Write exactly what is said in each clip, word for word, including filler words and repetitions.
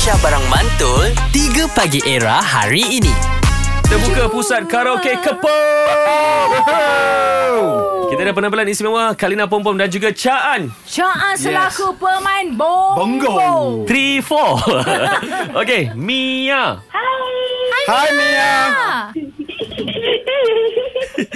Aisyah Barang Mantul tiga Pagi Era hari ini. Terbuka pusat Karaoke Kepom. Kita ada penampilan istimewa Kak Lina Pompom dan juga Chaan. Chaan selaku yes. pemain bongo. Bongo. three four. Okey, Mia. Hai. Hai Mia.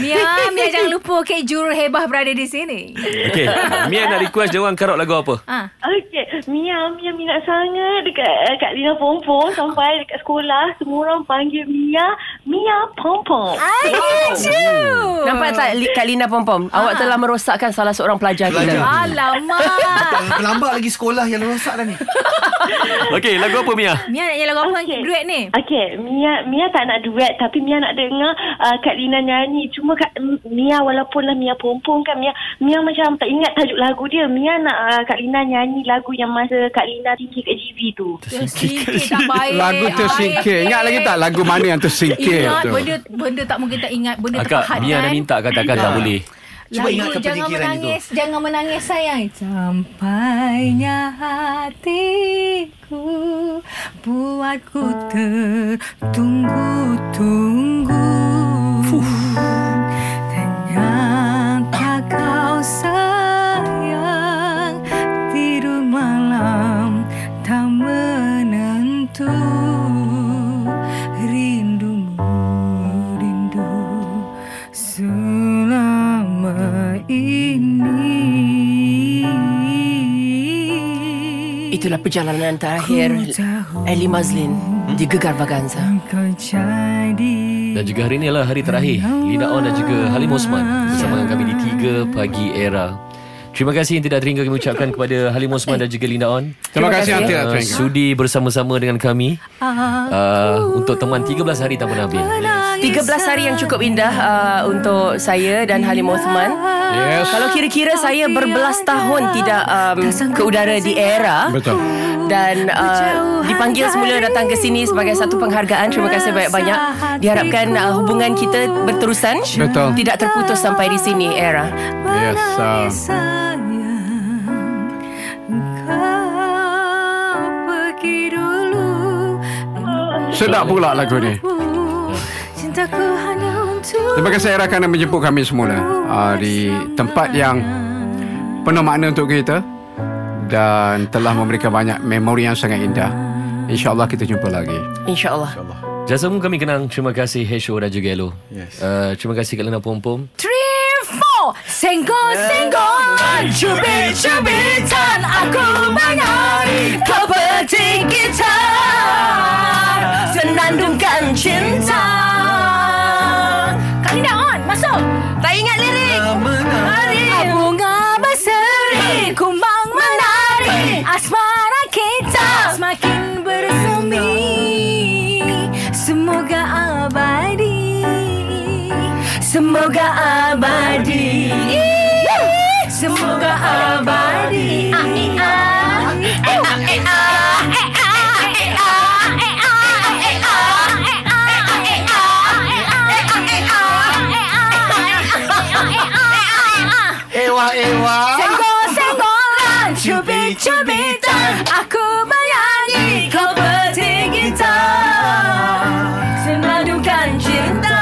Mia, Mia jangan lupa Kek Juru Hebah berada di sini. Okey, Mia nak request dia orang karok lagu apa? Ha. Okey, Mia, Mia minat sangat dekat Kak Lina Pompom sampai dekat sekolah semua orang panggil Mia, Mia Pompom. Ai, lucu. Nampak tak Kak Lina Pompom? Ha. Awak telah merosakkan salah seorang pelajar kita. Alamak. Terlambat lagi sekolah yang rosak dah ni. Okey, lagu apa Mia? Mia nak nyanyi lagu apa okay. duet ni? Okey, Mia Mia tak nak duet tapi Mia nak dengar uh, Kak Lina nyanyi. Cuma Kak Mia walaupunlah Mia Pompom kan Mia Mia macam tak ingat tajuk lagu dia. Mia nak uh, Kak Lina nyanyi lagu yang masa Kak Lina tinggi kat G V tu. Tersingkir tak baik. Lagu tersingkir. Ingat lagi tak lagu mana yang tersingkir tu? Benda benda tak mungkin tak ingat. Benda tak hati. Mia dah minta katakan tak boleh. Cuba ingat jangan menangis, itu. Jangan menangis sayang. Sampainya hatiku buatku tertunggu-tunggu. Ternyata kau sayang tidur malam tak menentu. Rindumu rindu ini. Itulah perjalanan terakhir Ellie Mazlin hmm? di Gegar Vaganza. Dan juga hari inilah hari terakhir Linda Onn dan juga Halim Osman bersama kami di tiga Pagi Era. Terima kasih yang tidak teringga kami ucapkan kepada Halim Osman dan juga Linda Onn. Terima kasih yang tidak teringga. Sudi bersama-sama dengan kami uh, untuk teman tiga belas hari tanpa Nabil. tiga belas hari yang cukup indah uh, untuk saya dan Halim Osman. Yes. Kalau kira-kira saya berbelas tahun tidak um, ke udara di era. Betul. Dan uh, dipanggil semula datang ke sini sebagai satu penghargaan. Terima kasih banyak-banyak. Diharapkan uh, hubungan kita berterusan. Betul. Tidak terputus sampai di sini era. Yes. Uh, Sedap pula lagu ni. Terima kasih Era kerana menjemput kami semula uh, di tempat yang penuh makna untuk kita dan telah memberikan banyak memori yang sangat indah. InsyaAllah kita jumpa lagi. InsyaAllah. InsyaAllah. Jazamu kami kenang. Terima kasih Hesho dan juga Elo. Yes. Uh, terima kasih Kak Lina Pompom. three, four Senggol-senggol cubit-cubitan aku menyari kau peti kita. Senandungkan cinta. Kak Lina on, masuk. Tak ingat lirik. Hari bunga berseri, kumbang menari. Asmara kita semakin bersemi. Semoga abadi. Semoga abadi. Semoga abadi. Amin. Senggol-senggolan, cubit-cubitan, aku menyanyi kau petik gitar, senandungkan cinta.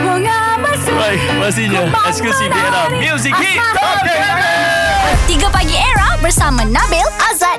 Bunga berseri. Masihnya, eksekusi Era Music Hit Top tiga Pagi Era bersama Nabil, Azad